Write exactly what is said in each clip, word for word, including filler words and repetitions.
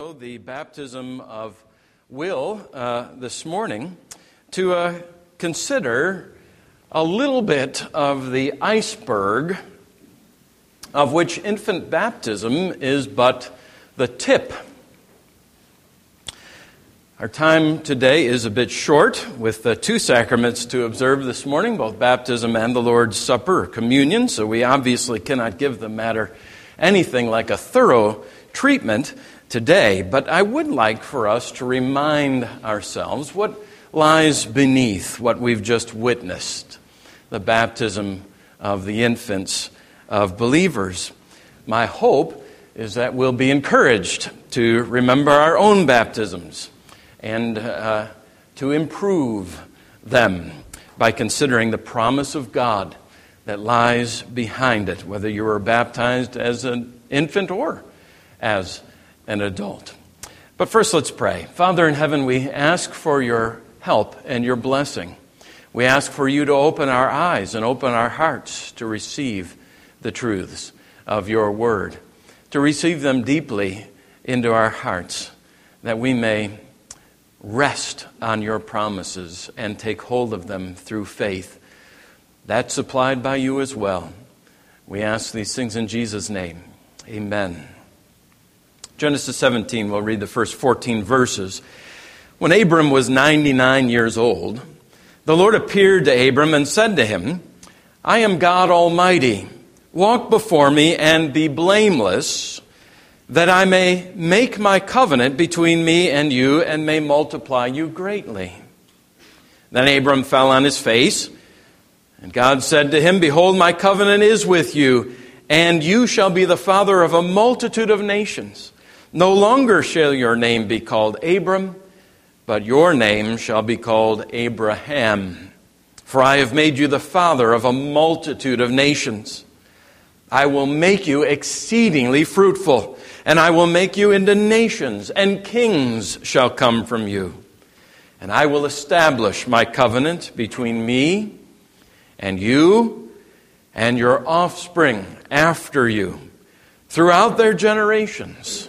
So the baptism of Will uh, this morning to uh, consider a little bit of the iceberg of which infant baptism is but the tip. Our time today is a bit short with the two sacraments to observe this morning, both baptism and the Lord's Supper or communion, so we obviously cannot give the matter anything like a thorough treatment today, but I would like for us to remind ourselves what lies beneath what we've just witnessed, the baptism of the infants of believers. My hope is that we'll be encouraged to remember our own baptisms and uh, to improve them by considering the promise of God that lies behind it, whether you were baptized as an infant or as an adult. But first, let's pray. Father in heaven, we ask for your help and your blessing. We ask for you to open our eyes and open our hearts to receive the truths of your word, to receive them deeply into our hearts, that we may rest on your promises and take hold of them through faith. That's supplied by you as well. We ask these things in Jesus' name. Amen. Genesis seventeen, we'll read the first fourteen verses. When Abram was ninety-nine years old, the Lord appeared to Abram and said to him, I am God Almighty. Walk before me and be blameless, that I may make my covenant between me and you and may multiply you greatly. Then Abram fell on his face, and God said to him, Behold, my covenant is with you, and you shall be the father of a multitude of nations. No longer shall your name be called Abram, but your name shall be called Abraham. For I have made you the father of a multitude of nations. I will make you exceedingly fruitful, and I will make you into nations, and kings shall come from you. And I will establish my covenant between me and you and your offspring after you throughout their generations,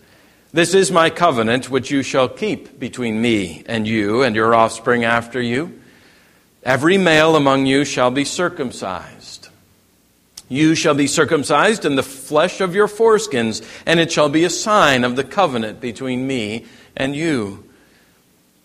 This is my covenant which you shall keep between me and you and your offspring after you. Every male among you shall be circumcised. You shall be circumcised in the flesh of your foreskins, and it shall be a sign of the covenant between me and you.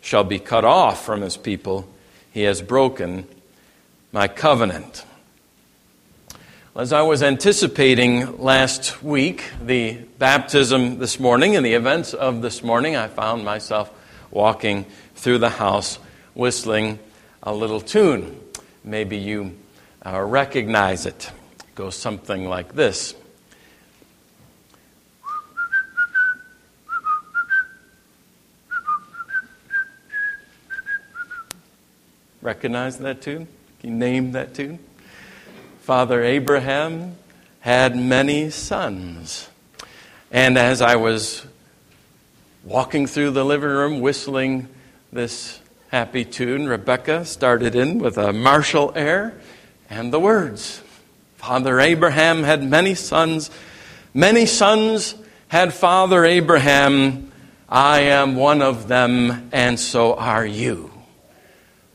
shall be cut off from his people. He has broken my covenant. As I was anticipating last week, the baptism this morning and the events of this morning, I found myself walking through the house whistling a little tune. Maybe you uh, recognize it. It goes something like this. Recognize that tune? Can you name that tune? Father Abraham had many sons. And as I was walking through the living room whistling this happy tune, Rebecca started in with a martial air and the words, Father Abraham had many sons. Many sons had Father Abraham. I am one of them, and so are you.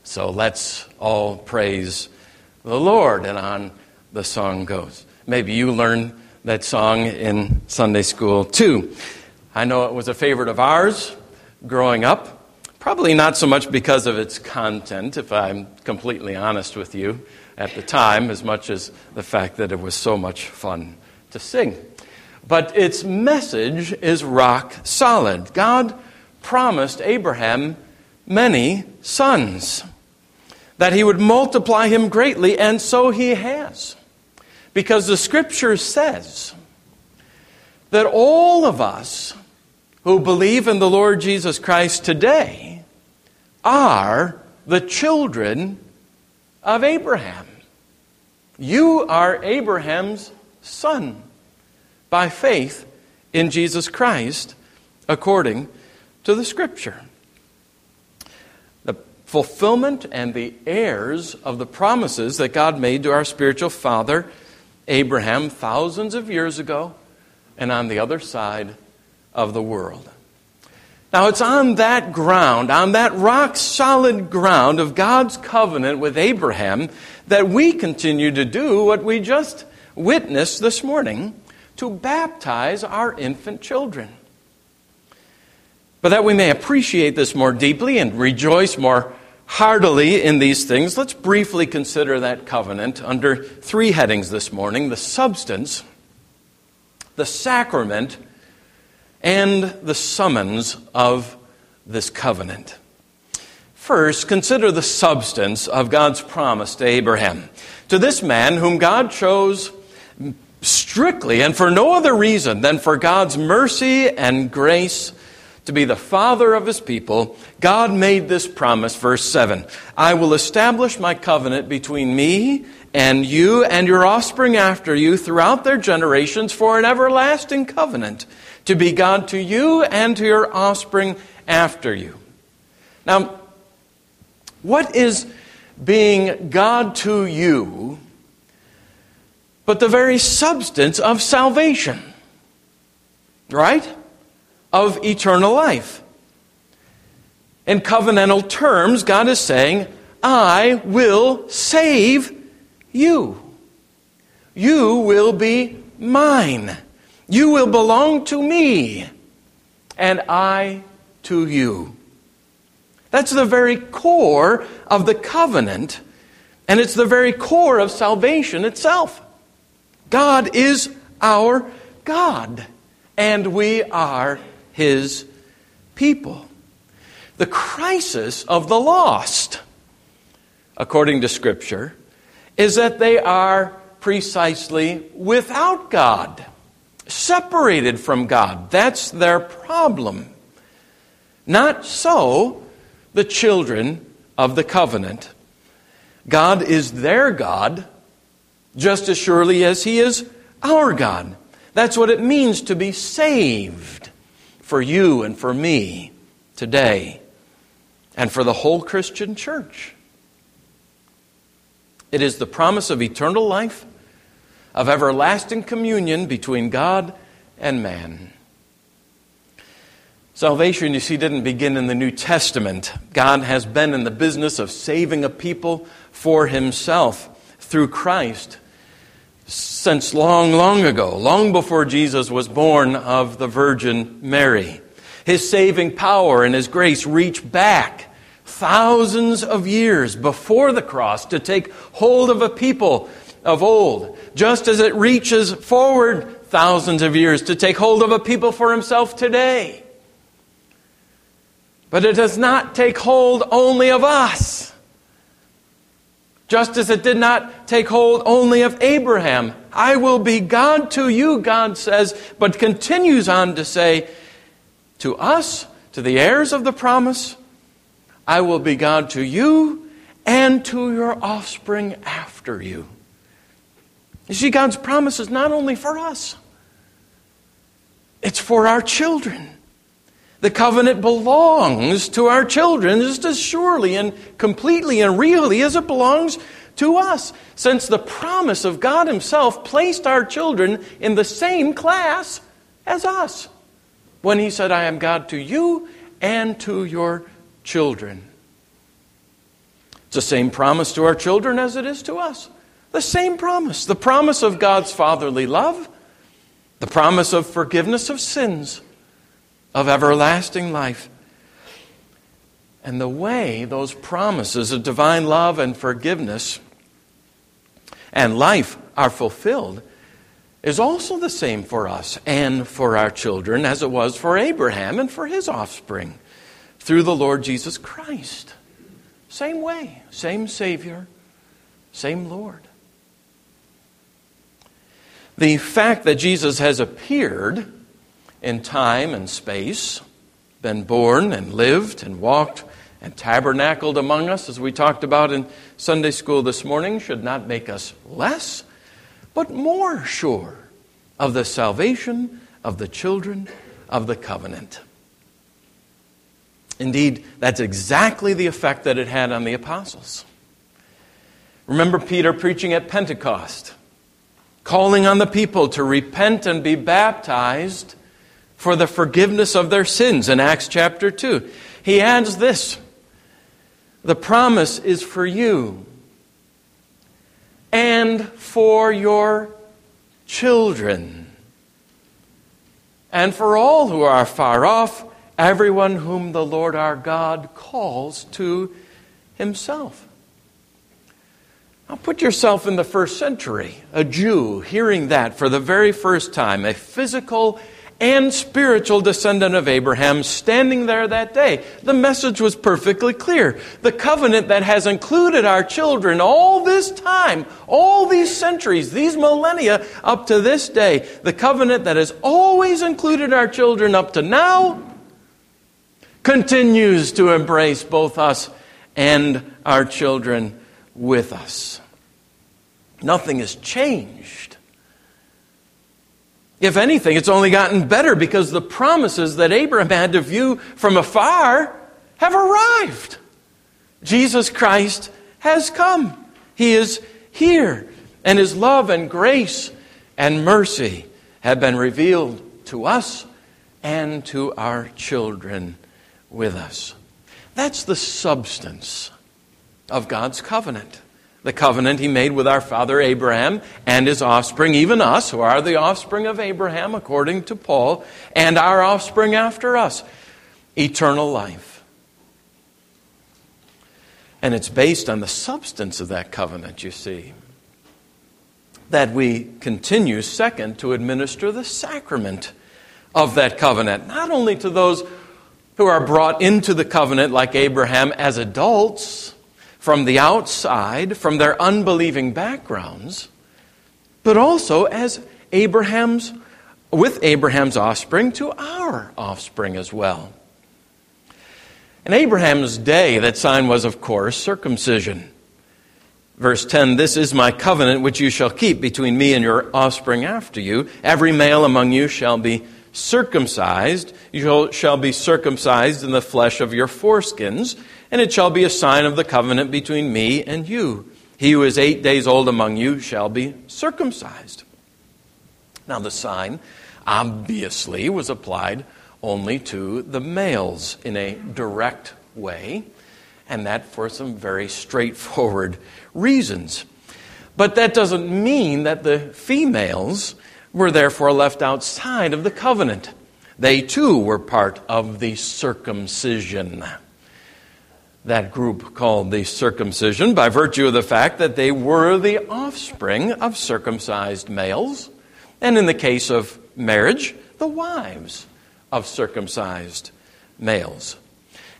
So let's all praise the Lord. And on the song goes. Maybe you learned that song in Sunday school too. I know it was a favorite of ours growing up, probably not so much because of its content, if I'm completely honest with you, at the time, as much as the fact that it was so much fun to sing. But its message is rock solid. God promised Abraham many sons, that he would multiply him greatly, and so he has. Because the scripture says that all of us who believe in the Lord Jesus Christ today are the children of Abraham. You are Abraham's son by faith in Jesus Christ, according to the scripture. The fulfillment and the heirs of the promises that God made to our spiritual father Abraham thousands of years ago and on the other side of the world. Now it's on that ground, on that rock solid ground of God's covenant with Abraham that we continue to do what we just witnessed this morning, to baptize our infant children. But that we may appreciate this more deeply and rejoice more heartily in these things, let's briefly consider that covenant under three headings this morning: the substance, the sacrament, and the summons of this covenant. First, consider the substance of God's promise to Abraham, to this man whom God chose strictly and for no other reason than for God's mercy and grace to be the father of his people. God made this promise, verse seven. I will establish my covenant between me and you and your offspring after you throughout their generations for an everlasting covenant, to be God to you and to your offspring after you. Now, what is being God to you but the very substance of salvation? Right? Of eternal life. In covenantal terms, God is saying, I will save you. You will be mine. You will belong to me, and I to you. That's the very core of the covenant, and it's the very core of salvation itself. God is our God, and we are His people. The crisis of the lost, according to Scripture, is that they are precisely without God, separated from God. That's their problem. Not so the children of the covenant. God is their God just as surely as He is our God. That's what it means to be saved. For you and for me today, and for the whole Christian church. It is the promise of eternal life, of everlasting communion between God and man. Salvation, you see, didn't begin in the New Testament. God has been in the business of saving a people for Himself through Christ since long, long ago, long before Jesus was born of the Virgin Mary. His saving power and His grace reach back thousands of years before the cross to take hold of a people of old, just as it reaches forward thousands of years to take hold of a people for Himself today. But it does not take hold only of us. Just as it did not take hold only of Abraham. I will be God to you, God says, but continues on to say, to us, to the heirs of the promise, I will be God to you and to your offspring after you. You see, God's promise is not only for us. It's for our children. The covenant belongs to our children just as surely and completely and really as it belongs to us, since the promise of God Himself placed our children in the same class as us when He said, I am God to you and to your children. It's the same promise to our children as it is to us. The same promise. The promise of God's fatherly love. The promise of forgiveness of sins. of everlasting life. And the way those promises of divine love and forgiveness and life are fulfilled is also the same for us and for our children as it was for Abraham and for his offspring through the Lord Jesus Christ. Same way, same Savior, same Lord. The fact that Jesus has appeared in time and space, been born and lived and walked and tabernacled among us, as we talked about in Sunday school this morning, should not make us less, but more sure of the salvation of the children of the covenant. Indeed, that's exactly the effect that it had on the apostles. Remember Peter preaching at Pentecost, calling on the people to repent and be baptized for the forgiveness of their sins in Acts chapter two. He adds this: the promise is for you and for your children and for all who are far off, everyone whom the Lord our God calls to himself. Now put yourself in the first century, a Jew hearing that for the very first time, a physical and spiritual descendant of Abraham standing there that day. The message was perfectly clear. The covenant that has included our children all this time, all these centuries, these millennia up to this day, the covenant that has always included our children up to now, continues to embrace both us and our children with us. Nothing has changed. If anything, it's only gotten better because the promises that Abraham had to view from afar have arrived. Jesus Christ has come. He is here. And his love and grace and mercy have been revealed to us and to our children with us. That's the substance of God's covenant. The covenant he made with our father Abraham and his offspring, even us, who are the offspring of Abraham, according to Paul, and our offspring after us, eternal life. And it's based on the substance of that covenant, you see, that we continue, second, to administer the sacrament of that covenant, not only to those who are brought into the covenant like Abraham as adults, from the outside, from their unbelieving backgrounds, but also as Abraham's, with Abraham's offspring to our offspring as well. In Abraham's day, that sign was, of course, circumcision. Verse ten, "This is my covenant which you shall keep between me and your offspring after you. Every male among you shall be circumcised. You shall be circumcised in the flesh of your foreskins, and it shall be a sign of the covenant between me and you. He who is eight days old among you shall be circumcised." Now the sign obviously was applied only to the males in a direct way, and that for some very straightforward reasons. But that doesn't mean that the females were therefore left outside of the covenant. They too were part of the circumcision. That group called the circumcision by virtue of the fact that they were the offspring of circumcised males, and in the case of marriage, the wives of circumcised males.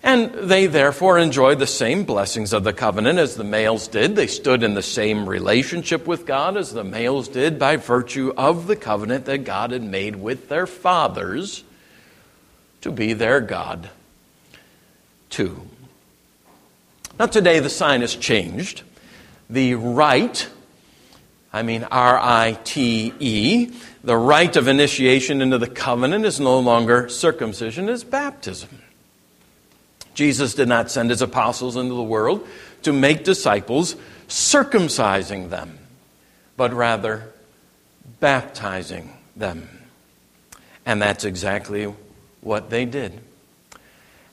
And they therefore enjoyed the same blessings of the covenant as the males did. They stood in the same relationship with God as the males did by virtue of the covenant that God had made with their fathers to be their God too. Now today the sign has changed. The rite, I mean R I T E, the rite of initiation into the covenant is no longer circumcision, it's baptism. Jesus did not send his apostles into the world to make disciples circumcising them, but rather baptizing them. And that's exactly what they did.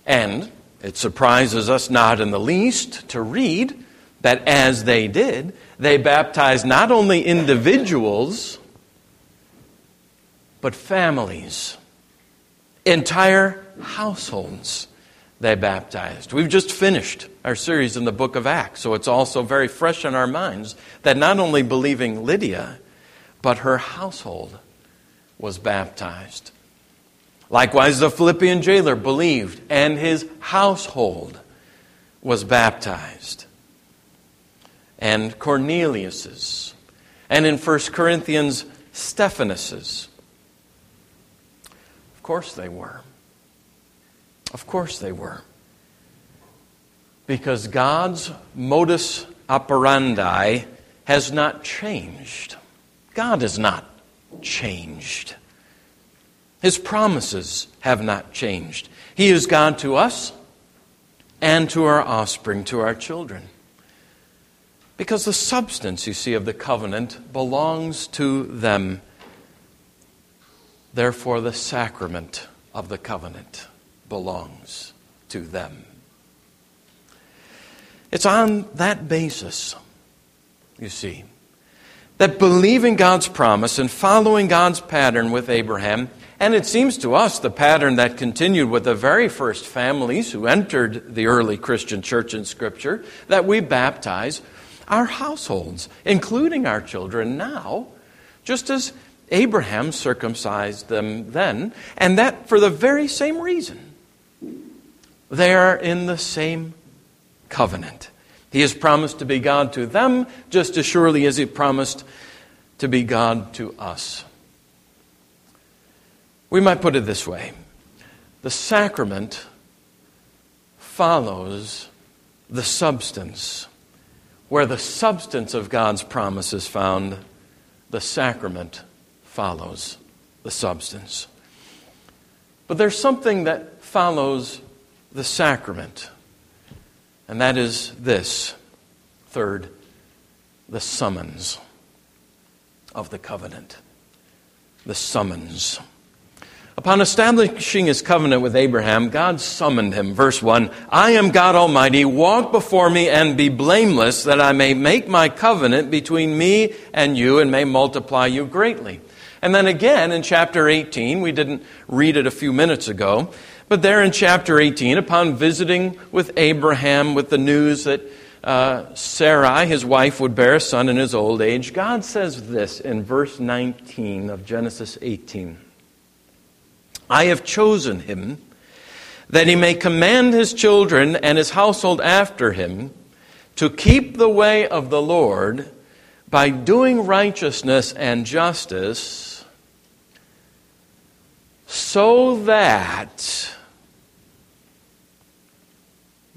And it surprises us not in the least to read that as they did, they baptized not only individuals, but families Entire households they baptized. We've just finished our series in the book of Acts, so it's also very fresh in our minds that not only believing Lydia, but her household was baptized. Likewise, the Philippian jailer believed, and his household was baptized. And Cornelius's, and in First Corinthians, Stephanus's. Of course they were. Of course they were. Because God's modus operandi has not changed. God has not changed. His promises have not changed. He is God to us and to our offspring, to our children. Because the substance, you see, of the covenant belongs to them. Therefore, the sacrament of the covenant belongs to them. It's on that basis, you see, that believing God's promise and following God's pattern with Abraham, and it seems to us the pattern that continued with the very first families who entered the early Christian church in Scripture, that we baptize our households, including our children now, just as Abraham circumcised them then, and that for the very same reason. They are in the same covenant. He has promised to be God to them just as surely as He promised to be God to us. We might put it this way. The sacrament follows the substance. Where the substance of God's promise is found, the sacrament follows the substance. But there's something that follows the sacrament, and that is this. Third, the summons of the covenant. The summons. Upon establishing His covenant with Abraham, God summoned him. Verse one, I am God Almighty, walk before me and be blameless, that I may make my covenant between me and you and may multiply you greatly. And then again in chapter eighteen, we didn't read it a few minutes ago, but there in chapter eighteen, upon visiting with Abraham with the news that uh, Sarai, his wife, would bear a son in his old age, God says this in verse nineteen of Genesis eighteen. I have chosen him that he may command his children and his household after him to keep the way of the Lord by doing righteousness and justice, so that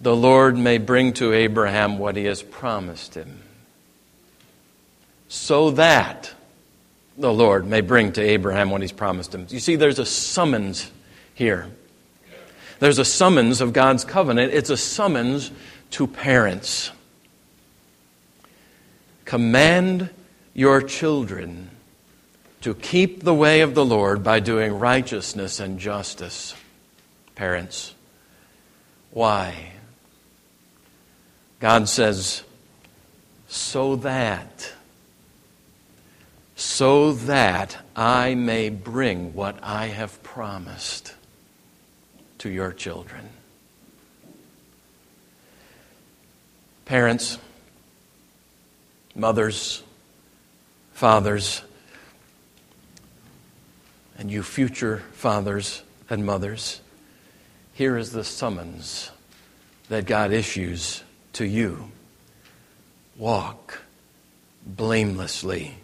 the Lord may bring to Abraham what He has promised him. So that the Lord may bring to Abraham what He's promised him. You see, there's a summons here. There's a summons of God's covenant. It's a summons to parents. Command your children to keep the way of the Lord by doing righteousness and justice. Parents, why? God says, so that, so that I may bring what I have promised to your children. Parents, mothers, fathers, and you future fathers and mothers, here is the summons that God issues to you. Walk blamelessly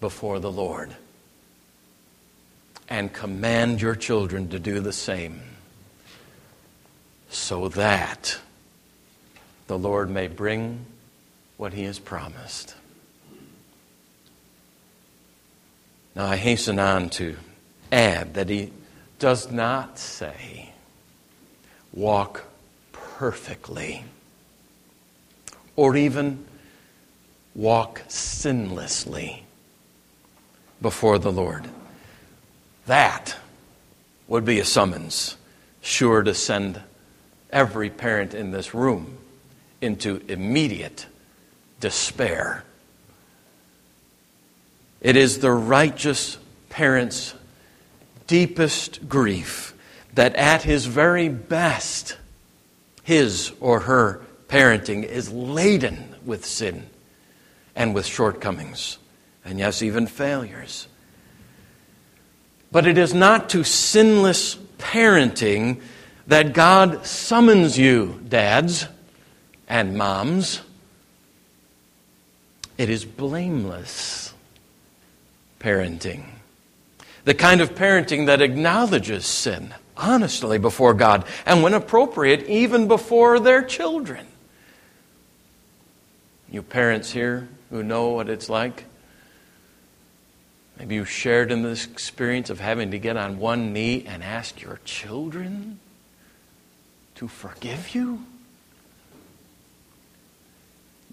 before the Lord and command your children to do the same, so that the Lord may bring what He has promised. Now I hasten on to add that He does not say, walk perfectly or even walk sinlessly before the Lord. That would be a summons sure to send every parent in this room into immediate despair. It is the righteous parent's deepest grief that at his very best, his or her parenting is laden with sin and with shortcomings, and yes, even failures. But it is not to sinless parenting that God summons you, dads and moms. It is blameless parenting. The kind of parenting that acknowledges sin honestly before God, and when appropriate, even before their children. You parents here who know what it's like, maybe you shared in this experience of having to get on one knee and ask your children to forgive you.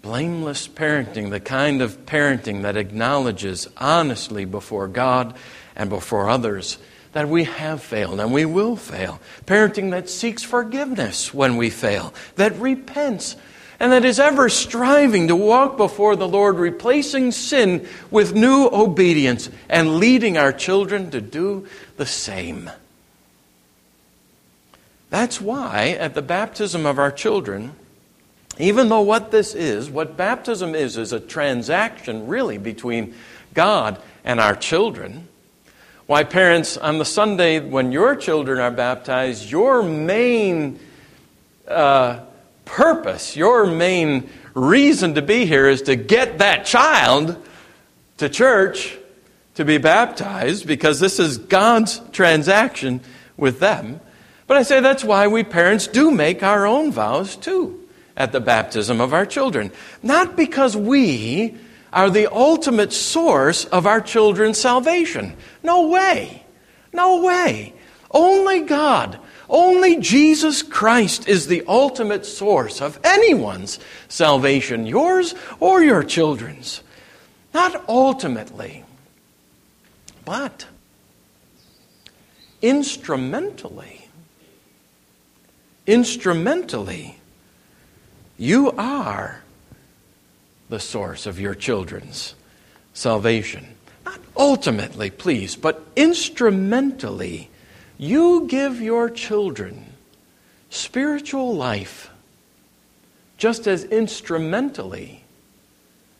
Blameless parenting, the kind of parenting that acknowledges honestly before God and before others that we have failed and we will fail. Parenting that seeks forgiveness when we fail, that repents, and that is ever striving to walk before the Lord, replacing sin with new obedience and leading our children to do the same. That's why at the baptism of our children, even though what this is, what baptism is, is a transaction really between God and our children. Why, parents, on the Sunday when your children are baptized, your main uh, purpose, your main reason to be here is to get that child to church to be baptized, because this is God's transaction with them. But I say that's why we parents do make our own vows too at the baptism of our children. Not because we are the ultimate source of our children's salvation. No way. No way. Only God, only Jesus Christ is the ultimate source of anyone's salvation, yours or your children's. Not ultimately, but instrumentally. Instrumentally, you are the source of your children's salvation. Not ultimately, please, but instrumentally, you give your children spiritual life, just as instrumentally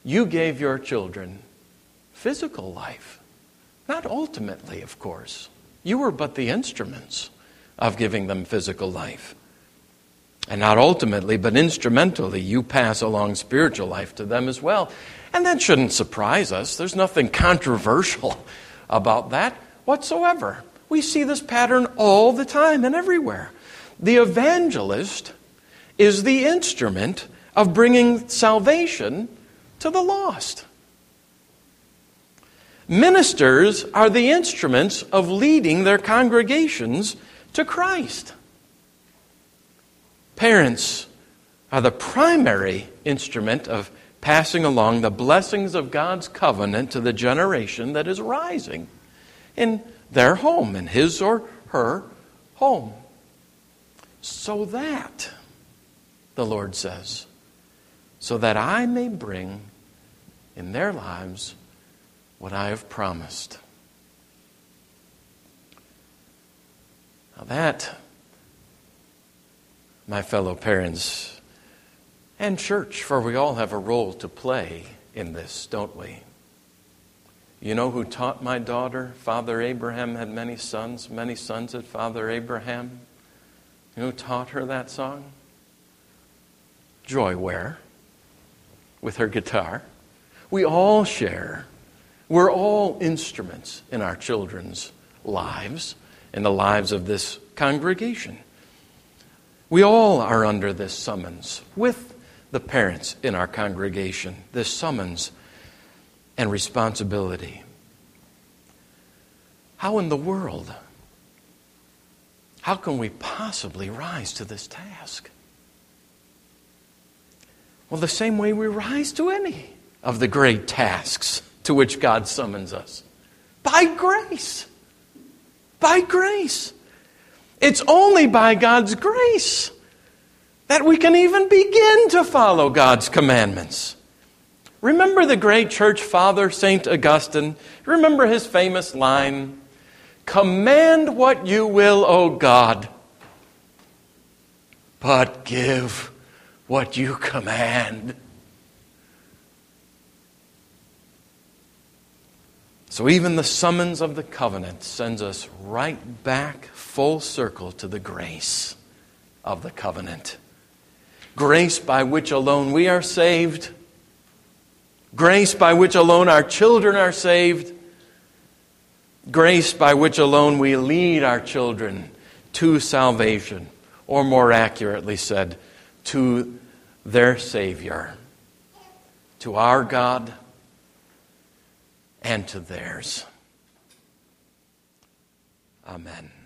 you gave your children physical life. Not ultimately, of course. You were but the instruments of giving them physical life. And not ultimately, but instrumentally, you pass along spiritual life to them as well. And that shouldn't surprise us. There's nothing controversial about that whatsoever. We see this pattern all the time and everywhere. The evangelist is the instrument of bringing salvation to the lost. Ministers are the instruments of leading their congregations to Christ. Parents are the primary instrument of passing along the blessings of God's covenant to the generation that is rising in their home, in his or her home. So that, the Lord says, so that I may bring in their lives what I have promised. Now that, my fellow parents and church, for we all have a role to play in this, don't we? You know who taught my daughter? Father Abraham had many sons, many sons had Father Abraham. You know who taught her that song? Joy Ware, with her guitar. We all share. We're all instruments in our children's lives, in the lives of this congregation. We all are under this summons with the parents in our congregation, this summons and responsibility. How in the world, how can we possibly rise to this task? Well, the same way we rise to any of the great tasks to which God summons us. By grace. By grace. It's only by God's grace that we can even begin to follow God's commandments. Remember the great church father, Saint Augustine? Remember his famous line, Command what you will, O God, but give what you command. So even the summons of the covenant sends us right back full circle to the grace of the covenant. Grace by which alone we are saved. Grace by which alone our children are saved. Grace by which alone we lead our children to salvation, or more accurately said, to their Savior, to our God and to theirs. Amen.